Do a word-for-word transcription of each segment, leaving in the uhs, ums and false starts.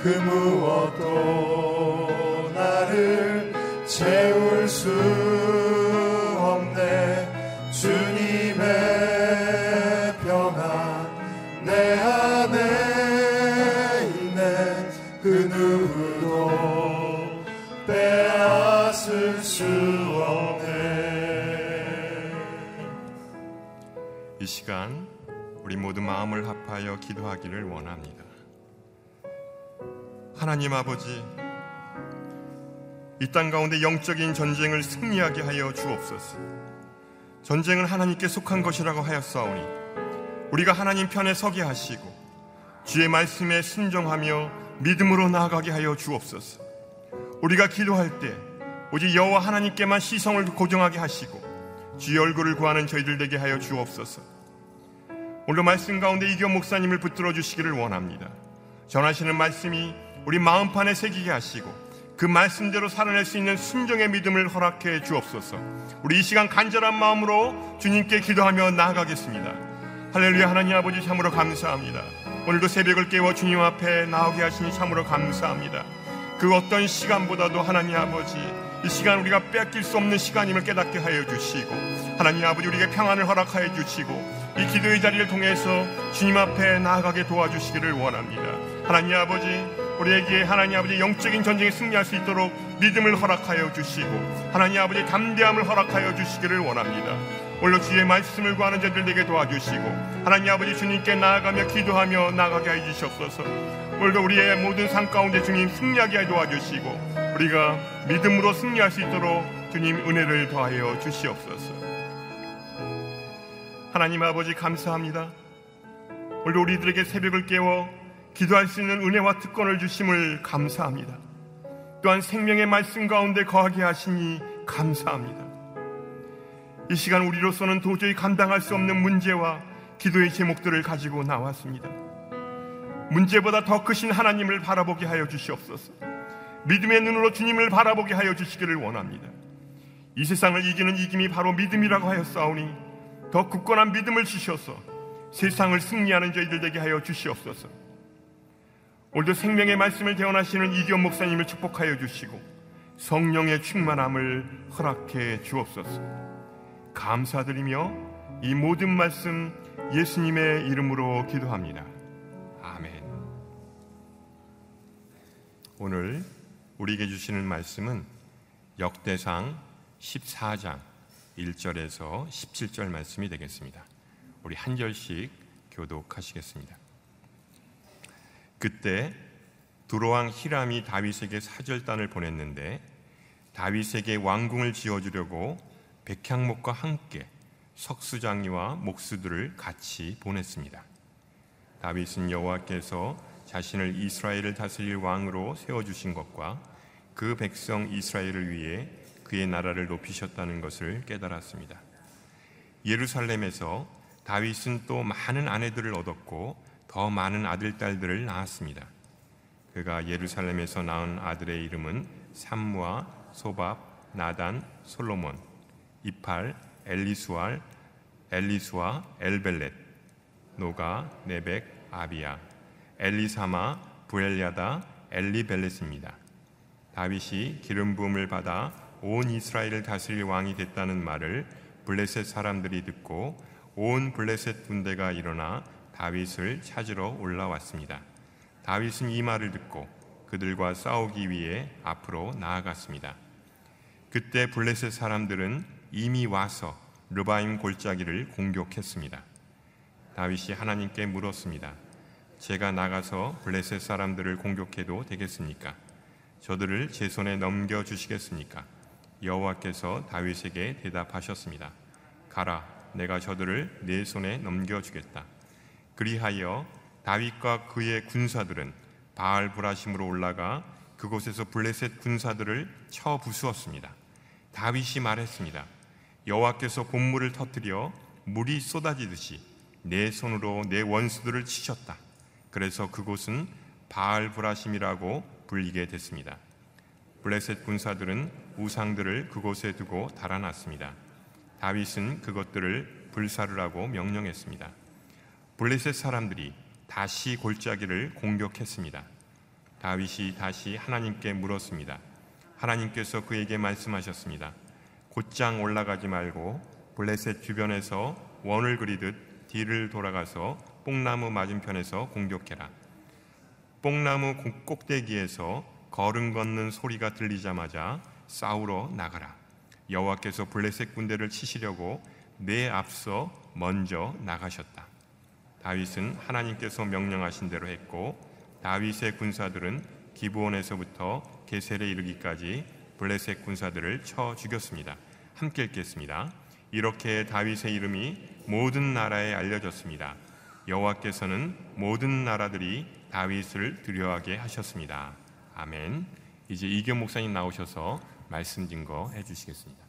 그 무엇도 나를 채울 수 수 없네. 주님의 평안 내 안에 있네. 그 누구도 빼앗을 수 없네. 이 시간 우리 모두 마음을 합하여 기도하기를 원합니다. 하나님 아버지, 이 땅 가운데 영적인 전쟁을 승리하게 하여 주옵소서. 전쟁은 하나님께 속한 것이라고 하였사오니 우리가 하나님 편에 서게 하시고 주의 말씀에 순종하며 믿음으로 나아가게 하여 주옵소서. 우리가 기도할 때 오직 여호와 하나님께만 시선을 고정하게 하시고 주의 얼굴을 구하는 저희들 되게 하여 주옵소서. 오늘 말씀 가운데 이기호 목사님을 붙들어 주시기를 원합니다. 전하시는 말씀이 우리 마음판에 새기게 하시고 그 말씀대로 살아낼 수 있는 순종의 믿음을 허락해 주옵소서. 우리 이 시간 간절한 마음으로 주님께 기도하며 나아가겠습니다. 할렐루야. 하나님 아버지, 참으로 감사합니다. 오늘도 새벽을 깨워 주님 앞에 나오게 하시니 참으로 감사합니다. 그 어떤 시간보다도 하나님 아버지, 이 시간 우리가 뺏길 수 없는 시간임을 깨닫게 하여 주시고 하나님 아버지, 우리에게 평안을 허락하여 주시고 이 기도의 자리를 통해서 주님 앞에 나아가게 도와주시기를 원합니다. 하나님 아버지, 우리에게 하나님 아버지 영적인 전쟁에 승리할 수 있도록 믿음을 허락하여 주시고 하나님 아버지 담대함을 허락하여 주시기를 원합니다. 오늘도 주의 말씀을 구하는 자들에게 도와주시고 하나님 아버지 주님께 나아가며 기도하며 나아가게 하여 주시옵소서. 오늘도 우리의 모든 삶 가운데 주님 승리하게 도와주시고 우리가 믿음으로 승리할 수 있도록 주님 은혜를 더하여 주시옵소서. 하나님 아버지 감사합니다. 오늘도 우리들에게 새벽을 깨워 기도할 수 있는 은혜와 특권을 주심을 감사합니다. 또한 생명의 말씀 가운데 거하게 하시니 감사합니다. 이 시간 우리로서는 도저히 감당할 수 없는 문제와 기도의 제목들을 가지고 나왔습니다. 문제보다 더 크신 하나님을 바라보게 하여 주시옵소서. 믿음의 눈으로 주님을 바라보게 하여 주시기를 원합니다. 이 세상을 이기는 이김이 바로 믿음이라고 하였사오니 더 굳건한 믿음을 주셔서 세상을 승리하는 저희들 되게 하여 주시옵소서. 오늘도 생명의 말씀을 대원하시는 이기원 목사님을 축복하여 주시고 성령의 충만함을 허락해 주옵소서. 감사드리며 이 모든 말씀 예수님의 이름으로 기도합니다. 아멘. 오늘 우리에게 주시는 말씀은 역대상 십사 장 일 절에서 십칠 절 말씀이 되겠습니다. 우리 한 절씩 교독하시겠습니다. 그때 두로왕 히람이 다윗에게 사절단을 보냈는데 다윗에게 왕궁을 지어주려고 백향목과 함께 석수장이와 목수들을 같이 보냈습니다. 다윗은 여호와께서 자신을 이스라엘을 다스릴 왕으로 세워주신 것과 그 백성 이스라엘을 위해 그의 나라를 높이셨다는 것을 깨달았습니다. 예루살렘에서 다윗은 또 많은 아내들을 얻었고 더 많은 아들, 딸들을 낳았습니다. 그가 예루살렘에서 낳은 아들의 이름은 삼무아, 소밥, 나단, 솔로몬, 이팔, 엘리수알, 엘리수아, 엘벨렛, 노가, 네벡, 아비야, 엘리사마, 부엘야다, 엘리벨렛입니다. 다윗이 기름 부음을 받아 온 이스라엘을 다스릴 왕이 됐다는 말을 블레셋 사람들이 듣고 온 블레셋 군대가 일어나 다윗을 찾으러 올라왔습니다. 다윗은 이 말을 듣고 그들과 싸우기 위해 앞으로 나아갔습니다. 그때 블레셋 사람들은 이미 와서 르바임 골짜기를 공격했습니다. 다윗이 하나님께 물었습니다. 제가 나가서 블레셋 사람들을 공격해도 되겠습니까? 저들을 제 손에 넘겨주시겠습니까? 여호와께서 다윗에게 대답하셨습니다. 가라, 내가 저들을 내 손에 넘겨주겠다. 그리하여 다윗과 그의 군사들은 바알브라심으로 올라가 그곳에서 블레셋 군사들을 쳐 부수었습니다. 다윗이 말했습니다. 여호와께서 봇물을 터뜨려 물이 쏟아지듯이 내 손으로 내 원수들을 치셨다. 그래서 그곳은 바알브라심이라고 불리게 됐습니다. 블레셋 군사들은 우상들을 그곳에 두고 달아났습니다. 다윗은 그것들을 불사를 하고 명령했습니다. 블레셋 사람들이 다시 골짜기를 공격했습니다. 다윗이 다시 하나님께 물었습니다. 하나님께서 그에게 말씀하셨습니다. 곧장 올라가지 말고 블레셋 주변에서 원을 그리듯 뒤를 돌아가서 뽕나무 맞은편에서 공격해라. 뽕나무 꼭대기에서 걸음 걷는 소리가 들리자마자 싸우러 나가라. 여호와께서 블레셋 군대를 치시려고 내 앞서 먼저 나가셨다. 다윗은 하나님께서 명령하신 대로 했고, 다윗의 군사들은 기브온에서부터 게셀에 이르기까지 블레셋 군사들을 쳐 죽였습니다. 함께 읽겠습니다. 이렇게 다윗의 이름이 모든 나라에 알려졌습니다. 여호와께서는 모든 나라들이 다윗을 두려워하게 하셨습니다. 아멘. 이제 이경 목사님 나오셔서 말씀 증거 해주시겠습니다.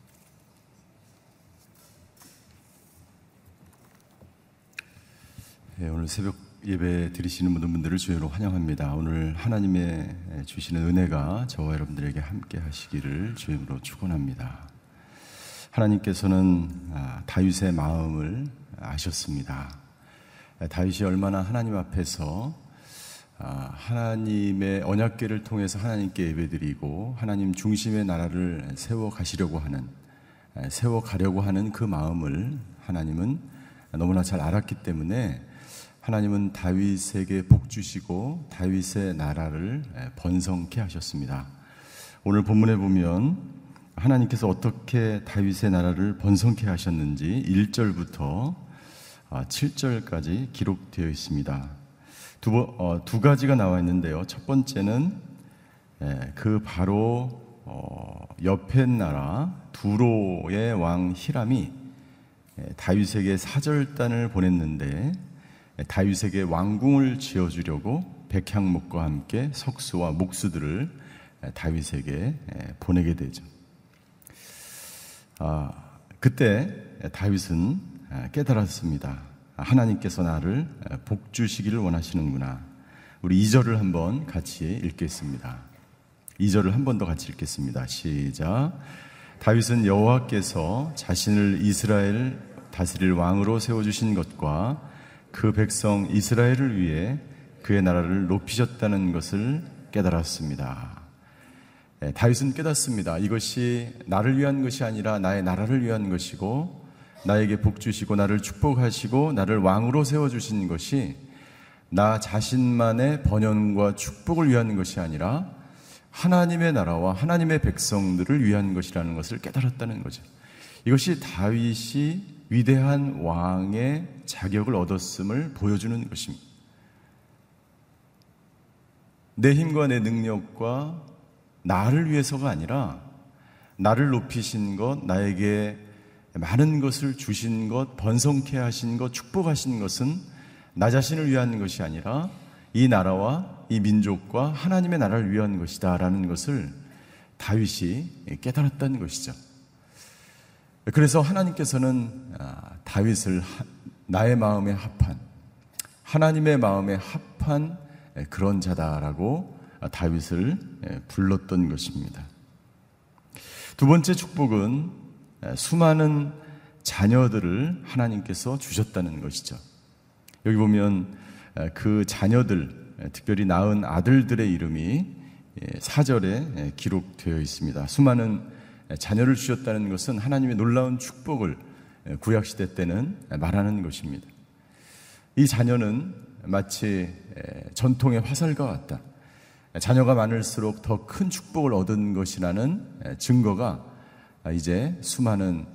네, 오늘 새벽 예배 드리시는 모든 분들을 주의로 환영합니다. 오늘 하나님의 주시는 은혜가 저와 여러분들에게 함께 하시기를 주의로 축원합니다. 하나님께서는 다윗의 마음을 아셨습니다. 다윗이 얼마나 하나님 앞에서 하나님의 언약궤를 통해서 하나님께 예배드리고 하나님 중심의 나라를 세워가시려고 하는 세워가려고 하는 그 마음을 하나님은 너무나 잘 알았기 때문에 하나님은 다윗에게 복 주시고 다윗의 나라를 번성케 하셨습니다. 오늘 본문에 보면 하나님께서 어떻게 다윗의 나라를 번성케 하셨는지 일 절부터 칠 절까지 기록되어 있습니다. 두, 번, 어, 두 가지가 나와 있는데요. 첫 번째는 예, 그 바로 어, 옆에 나라 두로의 왕 히람이 예, 다윗에게 사절단을 보냈는데 예, 다윗에게 왕궁을 지어주려고 백향목과 함께 석수와 목수들을 예, 다윗에게 예, 보내게 되죠. 아, 그때 다윗은 깨달았습니다. 하나님께서 나를 복 주시기를 원하시는구나. 우리 이 절을 한번 같이 읽겠습니다. 이 절을 한 번 더 같이 읽겠습니다. 시작. 다윗은 여호와께서 자신을 이스라엘 다스릴 왕으로 세워주신 것과 그 백성 이스라엘을 위해 그의 나라를 높이셨다는 것을 깨달았습니다. 네, 다윗은 깨닫습니다. 이것이 나를 위한 것이 아니라 나의 나라를 위한 것이고 나에게 복 주시고 나를 축복하시고 나를 왕으로 세워주신 것이 나 자신만의 번영과 축복을 위한 것이 아니라 하나님의 나라와 하나님의 백성들을 위한 것이라는 것을 깨달았다는 거죠. 이것이 다윗이 위대한 왕의 자격을 얻었음을 보여주는 것입니다. 내 힘과 내 능력과 나를 위해서가 아니라 나를 높이신 것, 나에게 많은 것을 주신 것, 번성케 하신 것, 축복하신 것은 나 자신을 위한 것이 아니라 이 나라와 이 민족과 하나님의 나라를 위한 것이다 라는 것을 다윗이 깨달았다는 것이죠. 그래서 하나님께서는 다윗을 나의 마음에 합한, 하나님의 마음에 합한 그런 자다라고 다윗을 불렀던 것입니다. 두 번째 축복은 수많은 자녀들을 하나님께서 주셨다는 것이죠. 여기 보면 그 자녀들, 특별히 낳은 아들들의 이름이 사 절에 기록되어 있습니다. 수많은 자녀를 주셨다는 것은 하나님의 놀라운 축복을 구약시대 때는 말하는 것입니다. 이 자녀는 마치 전통의 화살과 같다. 자녀가 많을수록 더 큰 축복을 얻은 것이라는 증거가 이제 수많은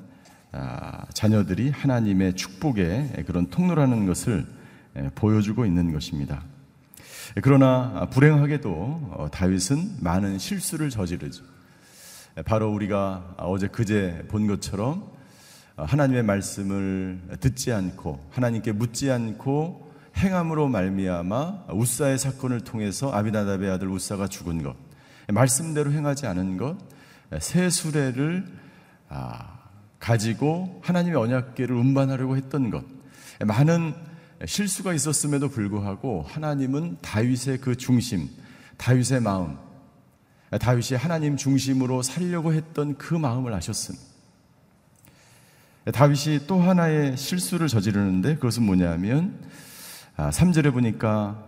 자녀들이 하나님의 축복의 그런 통로라는 것을 보여주고 있는 것입니다. 그러나 불행하게도 다윗은 많은 실수를 저지르죠. 바로 우리가 어제 그제 본 것처럼 하나님의 말씀을 듣지 않고 하나님께 묻지 않고 행함으로 말미암아 우사의 사건을 통해서 아비나답의 아들 우사가 죽은 것, 말씀대로 행하지 않은 것, 새 수레를 가지고 하나님의 언약궤를 운반하려고 했던 것, 많은 실수가 있었음에도 불구하고 하나님은 다윗의 그 중심, 다윗의 마음, 다윗이 하나님 중심으로 살려고 했던 그 마음을 아셨습니다. 다윗이 또 하나의 실수를 저지르는데 그것은 뭐냐면 삼 절에 보니까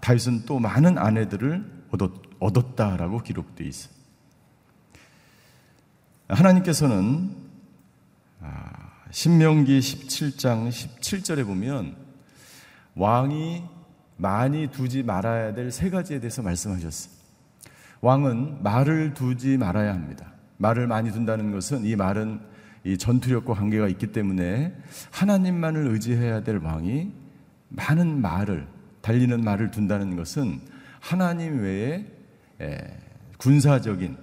다윗은 또 많은 아내들을 얻었다라고 기록되어 있어요. 하나님께서는 신명기 십칠 장 십칠 절에 보면 왕이 많이 두지 말아야 될 세 가지에 대해서 말씀하셨어요. 왕은 말을 두지 말아야 합니다. 말을 많이 둔다는 것은 이 말은 이 전투력과 관계가 있기 때문에 하나님만을 의지해야 될 왕이 많은 말을, 달리는 말을 둔다는 것은 하나님 외에 군사적인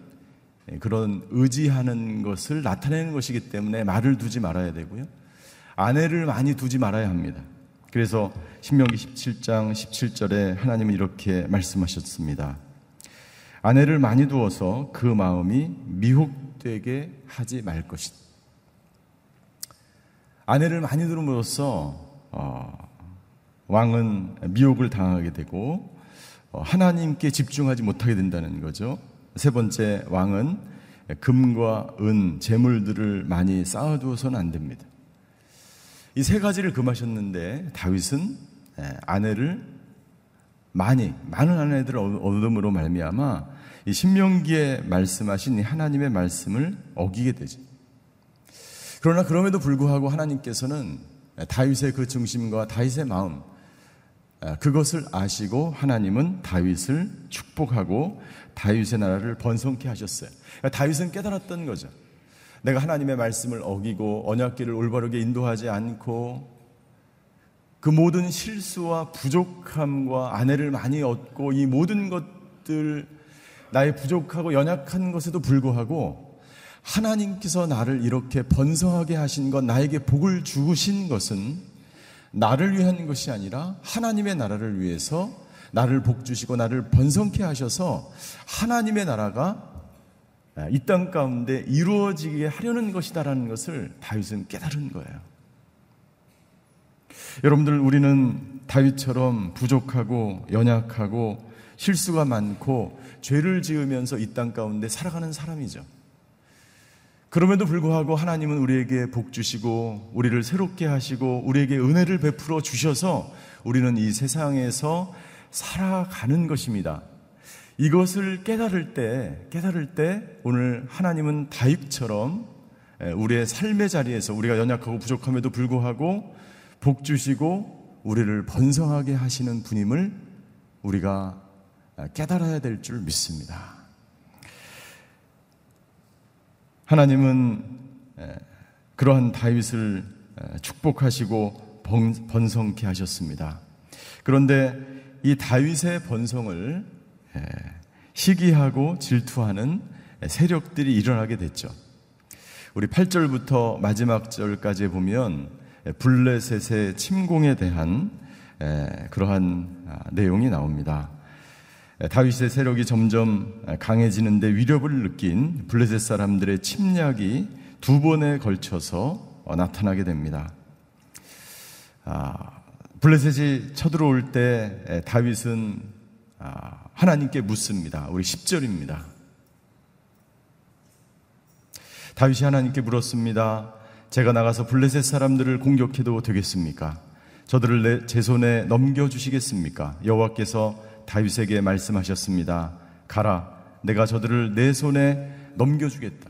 그런 의지하는 것을 나타내는 것이기 때문에 말을 두지 말아야 되고요. 아내를 많이 두지 말아야 합니다. 그래서 신명기 십칠 장 십칠 절에 하나님은 이렇게 말씀하셨습니다. 아내를 많이 두어서 그 마음이 미혹되게 하지 말 것이다. 아내를 많이 두음으로써 어, 왕은 미혹을 당하게 되고 어, 하나님께 집중하지 못하게 된다는 거죠. 세 번째, 왕은 금과 은, 재물들을 많이 쌓아두어서는 안 됩니다. 이 세 가지를 금하셨는데 다윗은 아내를 많이, 많은 아내들을 얻음으로 말미암아 이 신명기에 말씀하신 이 하나님의 말씀을 어기게 되죠. 그러나 그럼에도 불구하고 하나님께서는 다윗의 그 중심과 다윗의 마음, 그것을 아시고 하나님은 다윗을 축복하고 다윗의 나라를 번성케 하셨어요. 그러니까 다윗은 깨달았던 거죠. 내가 하나님의 말씀을 어기고 언약궤를 올바르게 인도하지 않고 그 모든 실수와 부족함과 아내를 많이 얻고 이 모든 것들, 나의 부족하고 연약한 것에도 불구하고 하나님께서 나를 이렇게 번성하게 하신 것, 나에게 복을 주신 것은 나를 위한 것이 아니라 하나님의 나라를 위해서 나를 복 주시고 나를 번성케 하셔서 하나님의 나라가 이 땅 가운데 이루어지게 하려는 것이다라는 것을 다윗은 깨달은 거예요. 여러분들, 우리는 다윗처럼 부족하고 연약하고 실수가 많고 죄를 지으면서 이 땅 가운데 살아가는 사람이죠. 그럼에도 불구하고 하나님은 우리에게 복 주시고 우리를 새롭게 하시고 우리에게 은혜를 베풀어 주셔서 우리는 이 세상에서 살아가는 것입니다. 이것을 깨달을 때, 깨달을 때 오늘 하나님은 다윗처럼 우리의 삶의 자리에서 우리가 연약하고 부족함에도 불구하고 복 주시고 우리를 번성하게 하시는 분임을 우리가 깨달아야 될 줄 믿습니다. 하나님은 그러한 다윗을 축복하시고 번성케 하셨습니다. 그런데 이 다윗의 번성을 시기하고 질투하는 세력들이 일어나게 됐죠. 우리 팔 절부터 마지막 절까지 보면 블레셋의 침공에 대한 그러한 내용이 나옵니다. 다윗의 세력이 점점 강해지는데 위협을 느낀 블레셋 사람들의 침략이 두 번에 걸쳐서 나타나게 됩니다. 블레셋이 쳐들어올 때 다윗은 하나님께 묻습니다. 우리 십 절입니다. 다윗이 하나님께 물었습니다. 제가 나가서 블레셋 사람들을 공격해도 되겠습니까? 저들을 내, 제 손에 넘겨주시겠습니까? 여호와께서 다윗에게 말씀하셨습니다. 가라, 내가 저들을 내 손에 넘겨주겠다.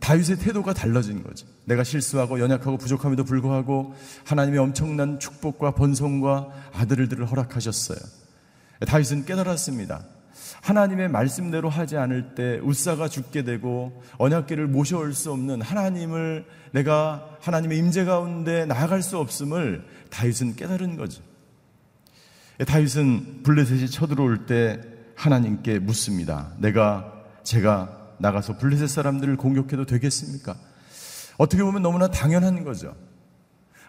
다윗의 태도가 달라진 거죠. 내가 실수하고 연약하고 부족함에도 불구하고 하나님의 엄청난 축복과 번성과 아들들을 허락하셨어요. 다윗은 깨달았습니다. 하나님의 말씀대로 하지 않을 때 웃사가 죽게 되고 언약궤를 모셔올 수 없는 하나님을, 내가 하나님의 임재 가운데 나아갈 수 없음을 다윗은 깨달은 거죠. 다윗은 블레셋이 쳐들어올 때 하나님께 묻습니다. 내가 제가 나가서 블레셋 사람들을 공격해도 되겠습니까? 어떻게 보면 너무나 당연한 거죠.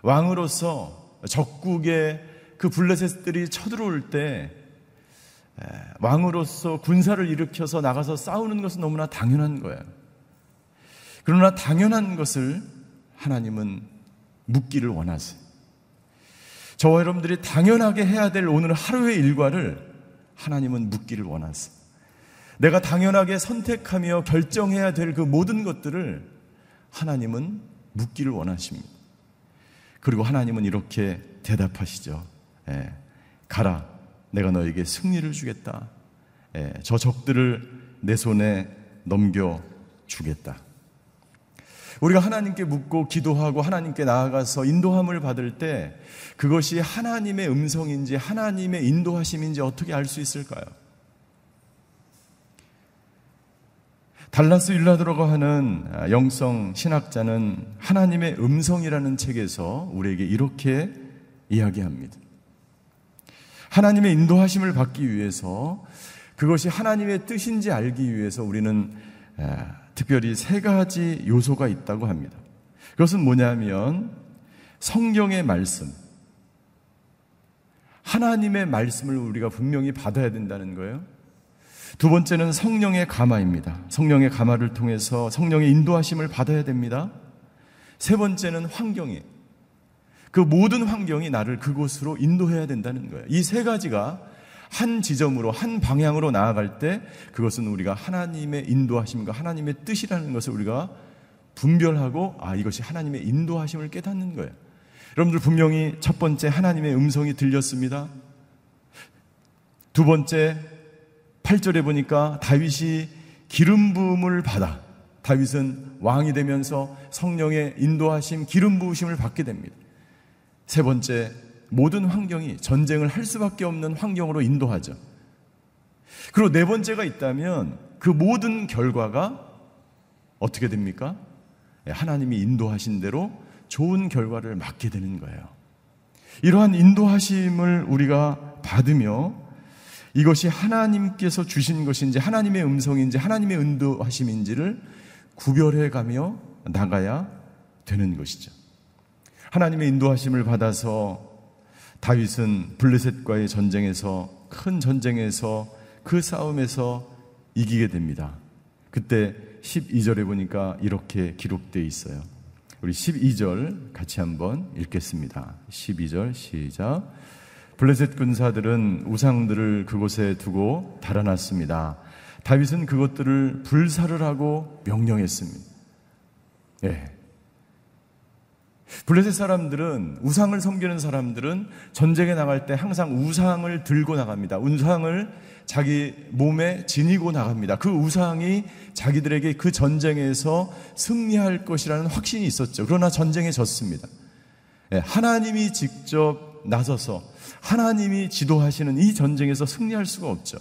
왕으로서 적국의 그 블레셋들이 쳐들어올 때 왕으로서 군사를 일으켜서 나가서 싸우는 것은 너무나 당연한 거예요. 그러나 당연한 것을 하나님은 묻기를 원하세요. 저와 여러분들이 당연하게 해야 될 오늘 하루의 일과를 하나님은 묻기를 원하세요. 내가 당연하게 선택하며 결정해야 될 그 모든 것들을 하나님은 묻기를 원하십니다. 그리고 하나님은 이렇게 대답하시죠. 예, 가라, 내가 너에게 승리를 주겠다. 예, 저 적들을 내 손에 넘겨주겠다. 우리가 하나님께 묻고 기도하고 하나님께 나아가서 인도함을 받을 때 그것이 하나님의 음성인지 하나님의 인도하심인지 어떻게 알 수 있을까요? 달라스 윌라드라고 하는 영성 신학자는 하나님의 음성이라는 책에서 우리에게 이렇게 이야기합니다. 하나님의 인도하심을 받기 위해서, 그것이 하나님의 뜻인지 알기 위해서 우리는 특별히 세 가지 요소가 있다고 합니다. 그것은 뭐냐면 성경의 말씀, 하나님의 말씀을 우리가 분명히 받아야 된다는 거예요. 두 번째는 성령의 가마입니다. 성령의 가마를 통해서 성령의 인도하심을 받아야 됩니다. 세 번째는 환경이, 그 모든 환경이 나를 그곳으로 인도해야 된다는 거예요. 이 세 가지가 한 지점으로, 한 방향으로 나아갈 때 그것은 우리가 하나님의 인도하심과 하나님의 뜻이라는 것을 우리가 분별하고, 아, 이것이 하나님의 인도하심을 깨닫는 거예요. 여러분들 분명히 첫 번째 하나님의 음성이 들렸습니다. 두 번째 팔 절에 보니까 다윗이 기름 부음을 받아, 다윗은 왕이 되면서 성령의 인도하심, 기름 부으심을 받게 됩니다. 세 번째, 모든 환경이 전쟁을 할 수밖에 없는 환경으로 인도하죠. 그리고 네 번째가 있다면 그 모든 결과가 어떻게 됩니까? 하나님이 인도하신 대로 좋은 결과를 맞게 되는 거예요. 이러한 인도하심을 우리가 받으며 이것이 하나님께서 주신 것인지 하나님의 음성인지 하나님의 인도하심인지를 구별해가며 나가야 되는 것이죠. 하나님의 인도하심을 받아서 다윗은 블레셋과의 전쟁에서, 큰 전쟁에서, 그 싸움에서 이기게 됩니다. 그때 십이 절에 보니까 이렇게 기록되어 있어요. 우리 십이 절 같이 한번 읽겠습니다. 십이 절 시작. 블레셋 군사들은 우상들을 그곳에 두고 달아났습니다. 다윗은 그것들을 불사를 하고 명령했습니다. 예. 블레셋 사람들은, 우상을 섬기는 사람들은 전쟁에 나갈 때 항상 우상을 들고 나갑니다. 우상을 자기 몸에 지니고 나갑니다. 그 우상이 자기들에게 그 전쟁에서 승리할 것이라는 확신이 있었죠. 그러나 전쟁에 졌습니다. 예. 하나님이 직접 나서서 하나님이 지도하시는 이 전쟁에서 승리할 수가 없죠.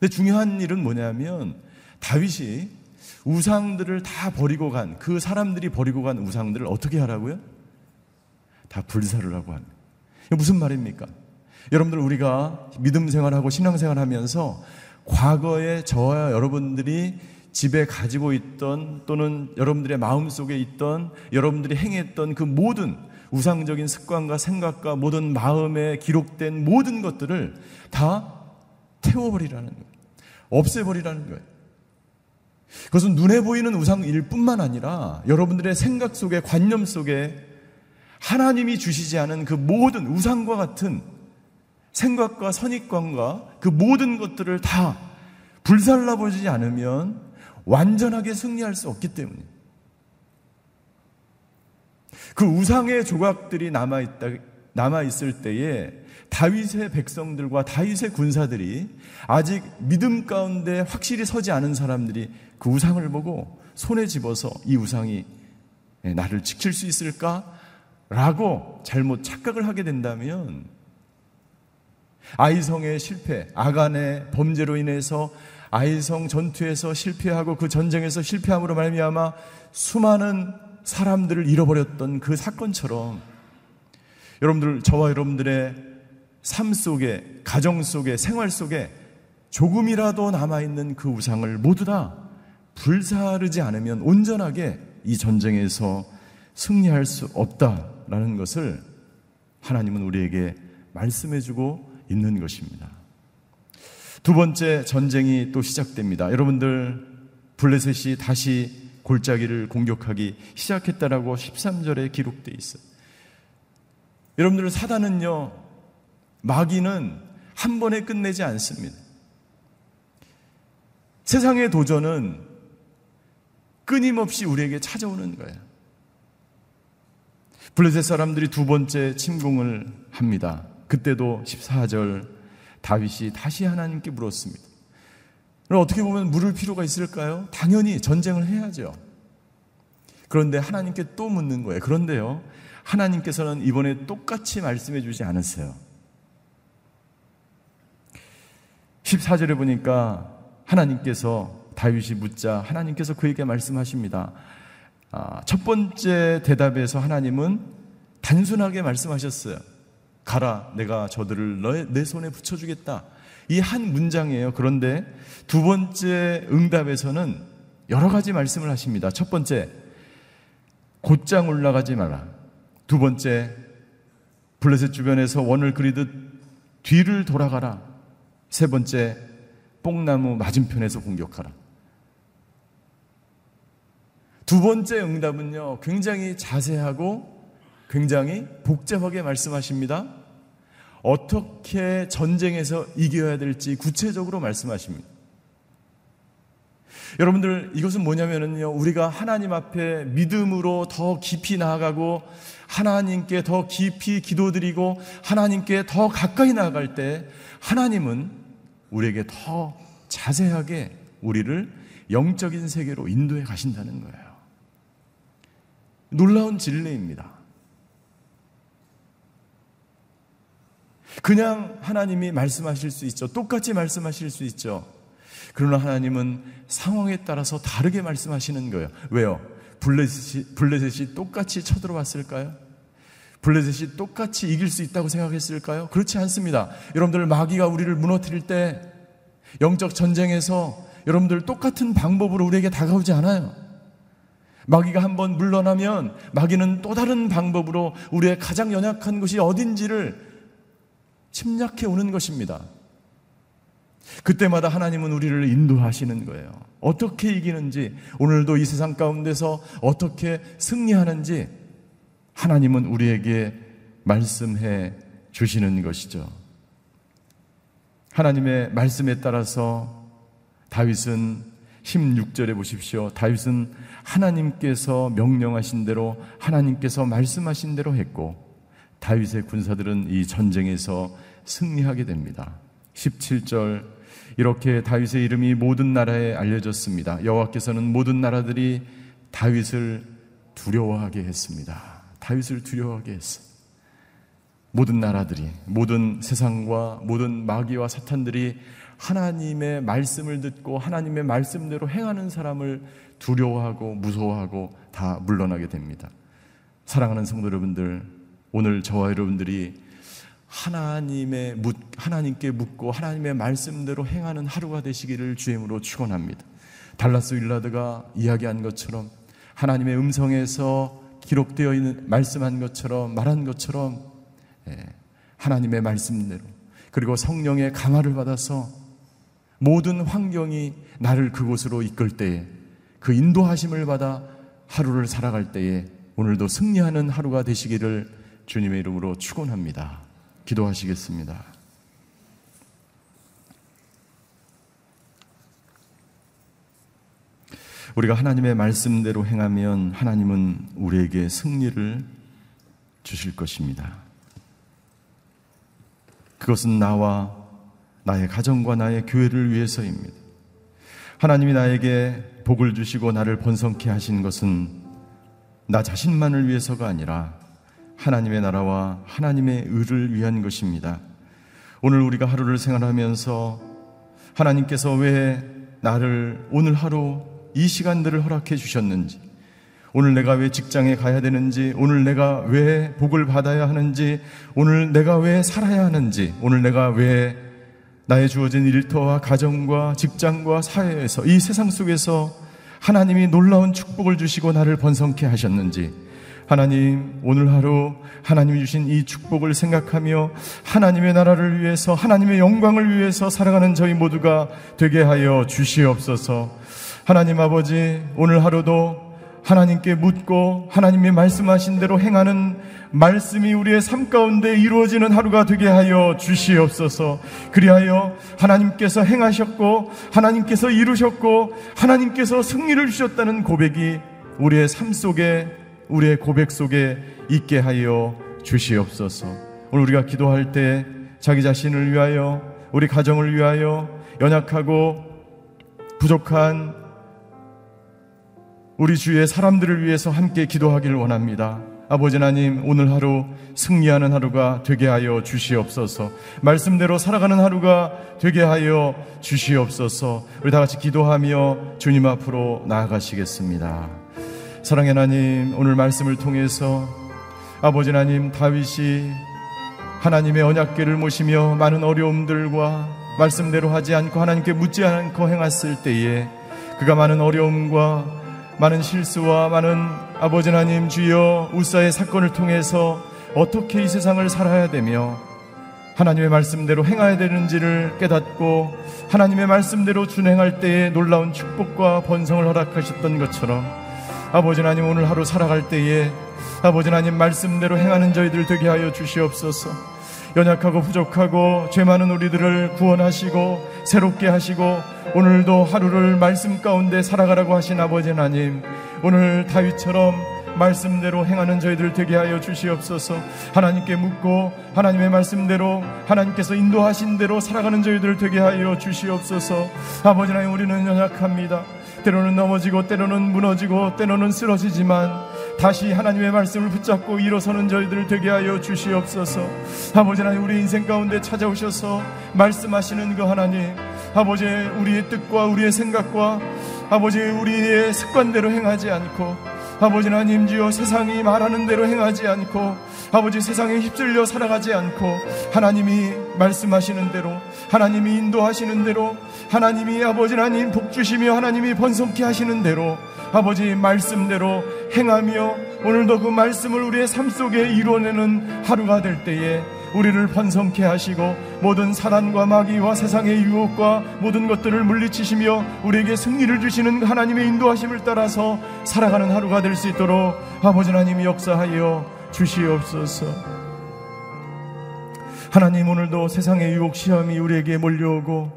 근데 중요한 일은 뭐냐면 다윗이 우상들을 다 버리고 간, 그 사람들이 버리고 간 우상들을 어떻게 하라고요? 다 불사를 하고 합니다. 이게 무슨 말입니까? 여러분들, 우리가 믿음 생활하고 신앙 생활하면서 과거에 저와 여러분들이 집에 가지고 있던, 또는 여러분들의 마음속에 있던, 여러분들이 행했던 그 모든 우상적인 습관과 생각과 모든 마음에 기록된 모든 것들을 다 태워버리라는 거예요. 없애버리라는 거예요. 그것은 눈에 보이는 우상일 뿐만 아니라 여러분들의 생각 속에, 관념 속에 하나님이 주시지 않은 그 모든 우상과 같은 생각과 선입관과 그 모든 것들을 다 불살라버리지 않으면 완전하게 승리할 수 없기 때문이에요. 그 우상의 조각들이 남아있다, 남아있을 때에 다윗의 백성들과 다윗의 군사들이, 아직 믿음 가운데 확실히 서지 않은 사람들이 그 우상을 보고 손에 집어서 이 우상이 나를 지킬 수 있을까라고 잘못 착각을 하게 된다면 아이성의 실패, 아간의 범죄로 인해서 아이성 전투에서 실패하고 그 전쟁에서 실패함으로 말미암아 수많은 사람들을 잃어버렸던 그 사건처럼 여러분들, 저와 여러분들의 삶 속에, 가정 속에, 생활 속에 조금이라도 남아있는 그 우상을 모두 다 불사르지 않으면 온전하게 이 전쟁에서 승리할 수 없다라는 것을 하나님은 우리에게 말씀해주고 있는 것입니다. 두 번째 전쟁이 또 시작됩니다. 여러분들, 블레셋이 다시 골짜기를 공격하기 시작했다라고 십삼 절에 기록되어 있어요. 여러분들, 사단은요, 마귀는 한 번에 끝내지 않습니다. 세상의 도전은 끊임없이 우리에게 찾아오는 거예요. 블레셋 사람들이 두 번째 침공을 합니다. 그때도 십사 절, 다윗이 다시 하나님께 물었습니다. 어떻게 보면 물을 필요가 있을까요? 당연히 전쟁을 해야죠. 그런데 하나님께 또 묻는 거예요. 그런데요, 하나님께서는 이번에 똑같이 말씀해 주지 않았어요. 십사 절에 보니까 하나님께서 다윗이 묻자 하나님께서 그에게 말씀하십니다. 첫 번째 대답에서 하나님은 단순하게 말씀하셨어요. 가라, 내가 저들을 너의, 내 손에 붙여주겠다. 이 한 문장이에요. 그런데 두 번째 응답에서는 여러 가지 말씀을 하십니다. 첫 번째, 곧장 올라가지 마라. 두 번째, 블레셋 주변에서 원을 그리듯 뒤를 돌아가라. 세 번째, 뽕나무 맞은편에서 공격하라. 두 번째 응답은요, 굉장히 자세하고 굉장히 복잡하게 말씀하십니다. 어떻게 전쟁에서 이겨야 될지 구체적으로 말씀하십니다. 여러분들, 이것은 뭐냐면요, 우리가 하나님 앞에 믿음으로 더 깊이 나아가고 하나님께 더 깊이 기도드리고 하나님께 더 가까이 나아갈 때 하나님은 우리에게 더 자세하게 우리를 영적인 세계로 인도해 가신다는 거예요. 놀라운 진리입니다. 그냥 하나님이 말씀하실 수 있죠. 똑같이 말씀하실 수 있죠. 그러나 하나님은 상황에 따라서 다르게 말씀하시는 거예요. 왜요? 블레셋이, 블레셋이 똑같이 쳐들어왔을까요? 블레셋이 똑같이 이길 수 있다고 생각했을까요? 그렇지 않습니다. 여러분들, 마귀가 우리를 무너뜨릴 때 영적 전쟁에서 여러분들 똑같은 방법으로 우리에게 다가오지 않아요. 마귀가 한번 물러나면 마귀는 또 다른 방법으로 우리의 가장 연약한 곳이 어딘지를 침략해 오는 것입니다. 그때마다 하나님은 우리를 인도하시는 거예요. 어떻게 이기는지, 오늘도 이 세상 가운데서 어떻게 승리하는지 하나님은 우리에게 말씀해 주시는 것이죠. 하나님의 말씀에 따라서 다윗은 십육 절에 보십시오. 다윗은 하나님께서 명령하신 대로, 하나님께서 말씀하신 대로 했고 다윗의 군사들은 이 전쟁에서 승리하게 됩니다. 십칠 절, 이렇게 다윗의 이름이 모든 나라에 알려졌습니다. 여호와께서는 모든 나라들이 다윗을 두려워하게 했습니다. 다윗을 두려워하게 했어요. 모든 나라들이, 모든 세상과 모든 마귀와 사탄들이 하나님의 말씀을 듣고 하나님의 말씀대로 행하는 사람을 두려워하고 무서워하고 다 물러나게 됩니다. 사랑하는 성도 여러분들, 오늘 저와 여러분들이 하나님의 묻, 하나님께 묻고 하나님의 말씀대로 행하는 하루가 되시기를 주임으로 축원합니다. 달라스 윌라드가 이야기한 것처럼, 하나님의 음성에서 기록되어 있는 말씀한 것처럼, 말한 것처럼, 예, 하나님의 말씀대로, 그리고 성령의 감화를 받아서 모든 환경이 나를 그곳으로 이끌 때에, 그 인도하심을 받아 하루를 살아갈 때에 오늘도 승리하는 하루가 되시기를 주님의 이름으로 축원합니다. 기도하시겠습니다. 우리가 하나님의 말씀대로 행하면 하나님은 우리에게 승리를 주실 것입니다. 그것은 나와 나의 가정과 나의 교회를 위해서입니다. 하나님이 나에게 복을 주시고 나를 번성케 하신 것은 나 자신만을 위해서가 아니라 하나님의 나라와 하나님의 의를 위한 것입니다. 오늘 우리가 하루를 생활하면서 하나님께서 왜 나를 오늘 하루 이 시간들을 허락해 주셨는지, 오늘 내가 왜 직장에 가야 되는지, 오늘 내가 왜 복을 받아야 하는지, 오늘 내가 왜 살아야 하는지, 오늘 내가 왜 나의 주어진 일터와 가정과 직장과 사회에서, 이 세상 속에서 하나님이 놀라운 축복을 주시고 나를 번성케 하셨는지, 하나님, 오늘 하루 하나님이 주신 이 축복을 생각하며 하나님의 나라를 위해서, 하나님의 영광을 위해서 살아가는 저희 모두가 되게 하여 주시옵소서. 하나님 아버지, 오늘 하루도 하나님께 묻고 하나님이 말씀하신 대로 행하는 말씀이 우리의 삶 가운데 이루어지는 하루가 되게 하여 주시옵소서. 그리하여 하나님께서 행하셨고 하나님께서 이루셨고 하나님께서 승리를 주셨다는 고백이 우리의 삶 속에, 우리의 고백 속에 있게 하여 주시옵소서. 오늘 우리가 기도할 때 자기 자신을 위하여, 우리 가정을 위하여, 연약하고 부족한 우리 주위의 사람들을 위해서 함께 기도하길 원합니다. 아버지 하나님, 오늘 하루 승리하는 하루가 되게 하여 주시옵소서. 말씀대로 살아가는 하루가 되게 하여 주시옵소서. 우리 다 같이 기도하며 주님 앞으로 나아가시겠습니다. 사랑의 하나님, 오늘 말씀을 통해서 아버지 하나님, 다윗이 하나님의 언약궤를 모시며 많은 어려움들과 말씀대로 하지 않고 하나님께 묻지 않고 행했을 때에 그가 많은 어려움과 많은 실수와 많은 아버지 하나님 주여 우사의 사건을 통해서 어떻게 이 세상을 살아야 되며 하나님의 말씀대로 행해야 되는지를 깨닫고 하나님의 말씀대로 준행할 때에 놀라운 축복과 번성을 허락하셨던 것처럼 아버지 하나님, 오늘 하루 살아갈 때에 아버지 하나님 말씀대로 행하는 저희들 되게 하여 주시옵소서. 연약하고 부족하고 죄 많은 우리들을 구원하시고 새롭게 하시고 오늘도 하루를 말씀 가운데 살아가라고 하신 아버지 하나님, 오늘 다윗처럼 말씀대로 행하는 저희들 되게 하여 주시옵소서. 하나님께 묻고 하나님의 말씀대로 하나님께서 인도하신 대로 살아가는 저희들 되게 하여 주시옵소서. 아버지 하나님, 우리는 연약합니다. 때로는 넘어지고 때로는 무너지고 때로는 쓰러지지만 다시 하나님의 말씀을 붙잡고 일어서는 저희들 되게 하여 주시옵소서. 아버지 하나님, 우리 인생 가운데 찾아오셔서 말씀하시는 그 하나님, 아버지 우리의 뜻과 우리의 생각과 아버지 우리의 습관대로 행하지 않고 아버지 하나님 주여 세상이 말하는 대로 행하지 않고 아버지 세상에 휩쓸려 살아가지 않고 하나님이 말씀하시는 대로 하나님이 인도하시는 대로 하나님이 아버지 하나님 복주시며 하나님이 번성케 하시는 대로 아버지 말씀대로 행하며 오늘도 그 말씀을 우리의 삶 속에 이루어내는 하루가 될 때에 우리를 번성케 하시고 모든 사단과 마귀와 세상의 유혹과 모든 것들을 물리치시며 우리에게 승리를 주시는 하나님의 인도하심을 따라서 살아가는 하루가 될 수 있도록 아버지 하나님이 역사하여 주시옵소서. 하나님, 오늘도 세상의 유혹 시험이 우리에게 몰려오고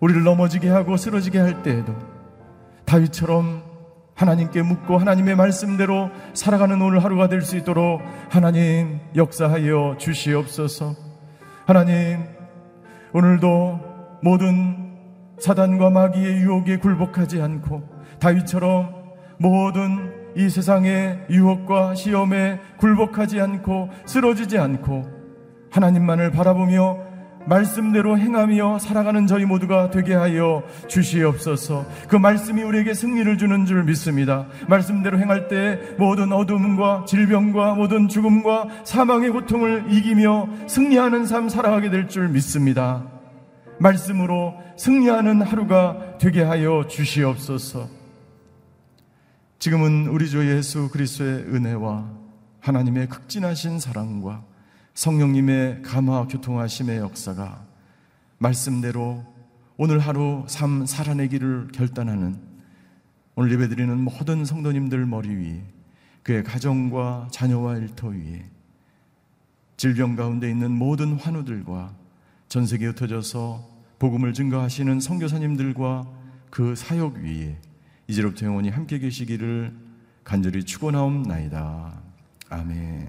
우리를 넘어지게 하고 쓰러지게 할 때에도 다윗처럼 하나님께 묻고 하나님의 말씀대로 살아가는 오늘 하루가 될 수 있도록 하나님 역사하여 주시옵소서. 하나님, 오늘도 모든 사단과 마귀의 유혹에 굴복하지 않고 다윗처럼 모든 이 세상의 유혹과 시험에 굴복하지 않고 쓰러지지 않고 하나님만을 바라보며 말씀대로 행하며 살아가는 저희 모두가 되게 하여 주시옵소서. 그 말씀이 우리에게 승리를 주는 줄 믿습니다. 말씀대로 행할 때 모든 어둠과 질병과 모든 죽음과 사망의 고통을 이기며 승리하는 삶 살아가게 될 줄 믿습니다. 말씀으로 승리하는 하루가 되게 하여 주시옵소서. 지금은 우리 주 예수 그리스도의 은혜와 하나님의 극진하신 사랑과 성령님의 감화 교통하심의 역사가 말씀대로 오늘 하루 삶 살아내기를 결단하는 오늘 예배드리는 모든 성도님들 머리 위에 그의 가정과 자녀와 일터 위에 질병 가운데 있는 모든 환우들과 전 세계에 흩어져서 복음을 증거하시는 선교사님들과 그 사역 위에 이제로부터 영원히 함께 계시기를 간절히 축원하옵나이다. 아멘.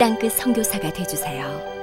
땅끝 선교사가 되어주세요.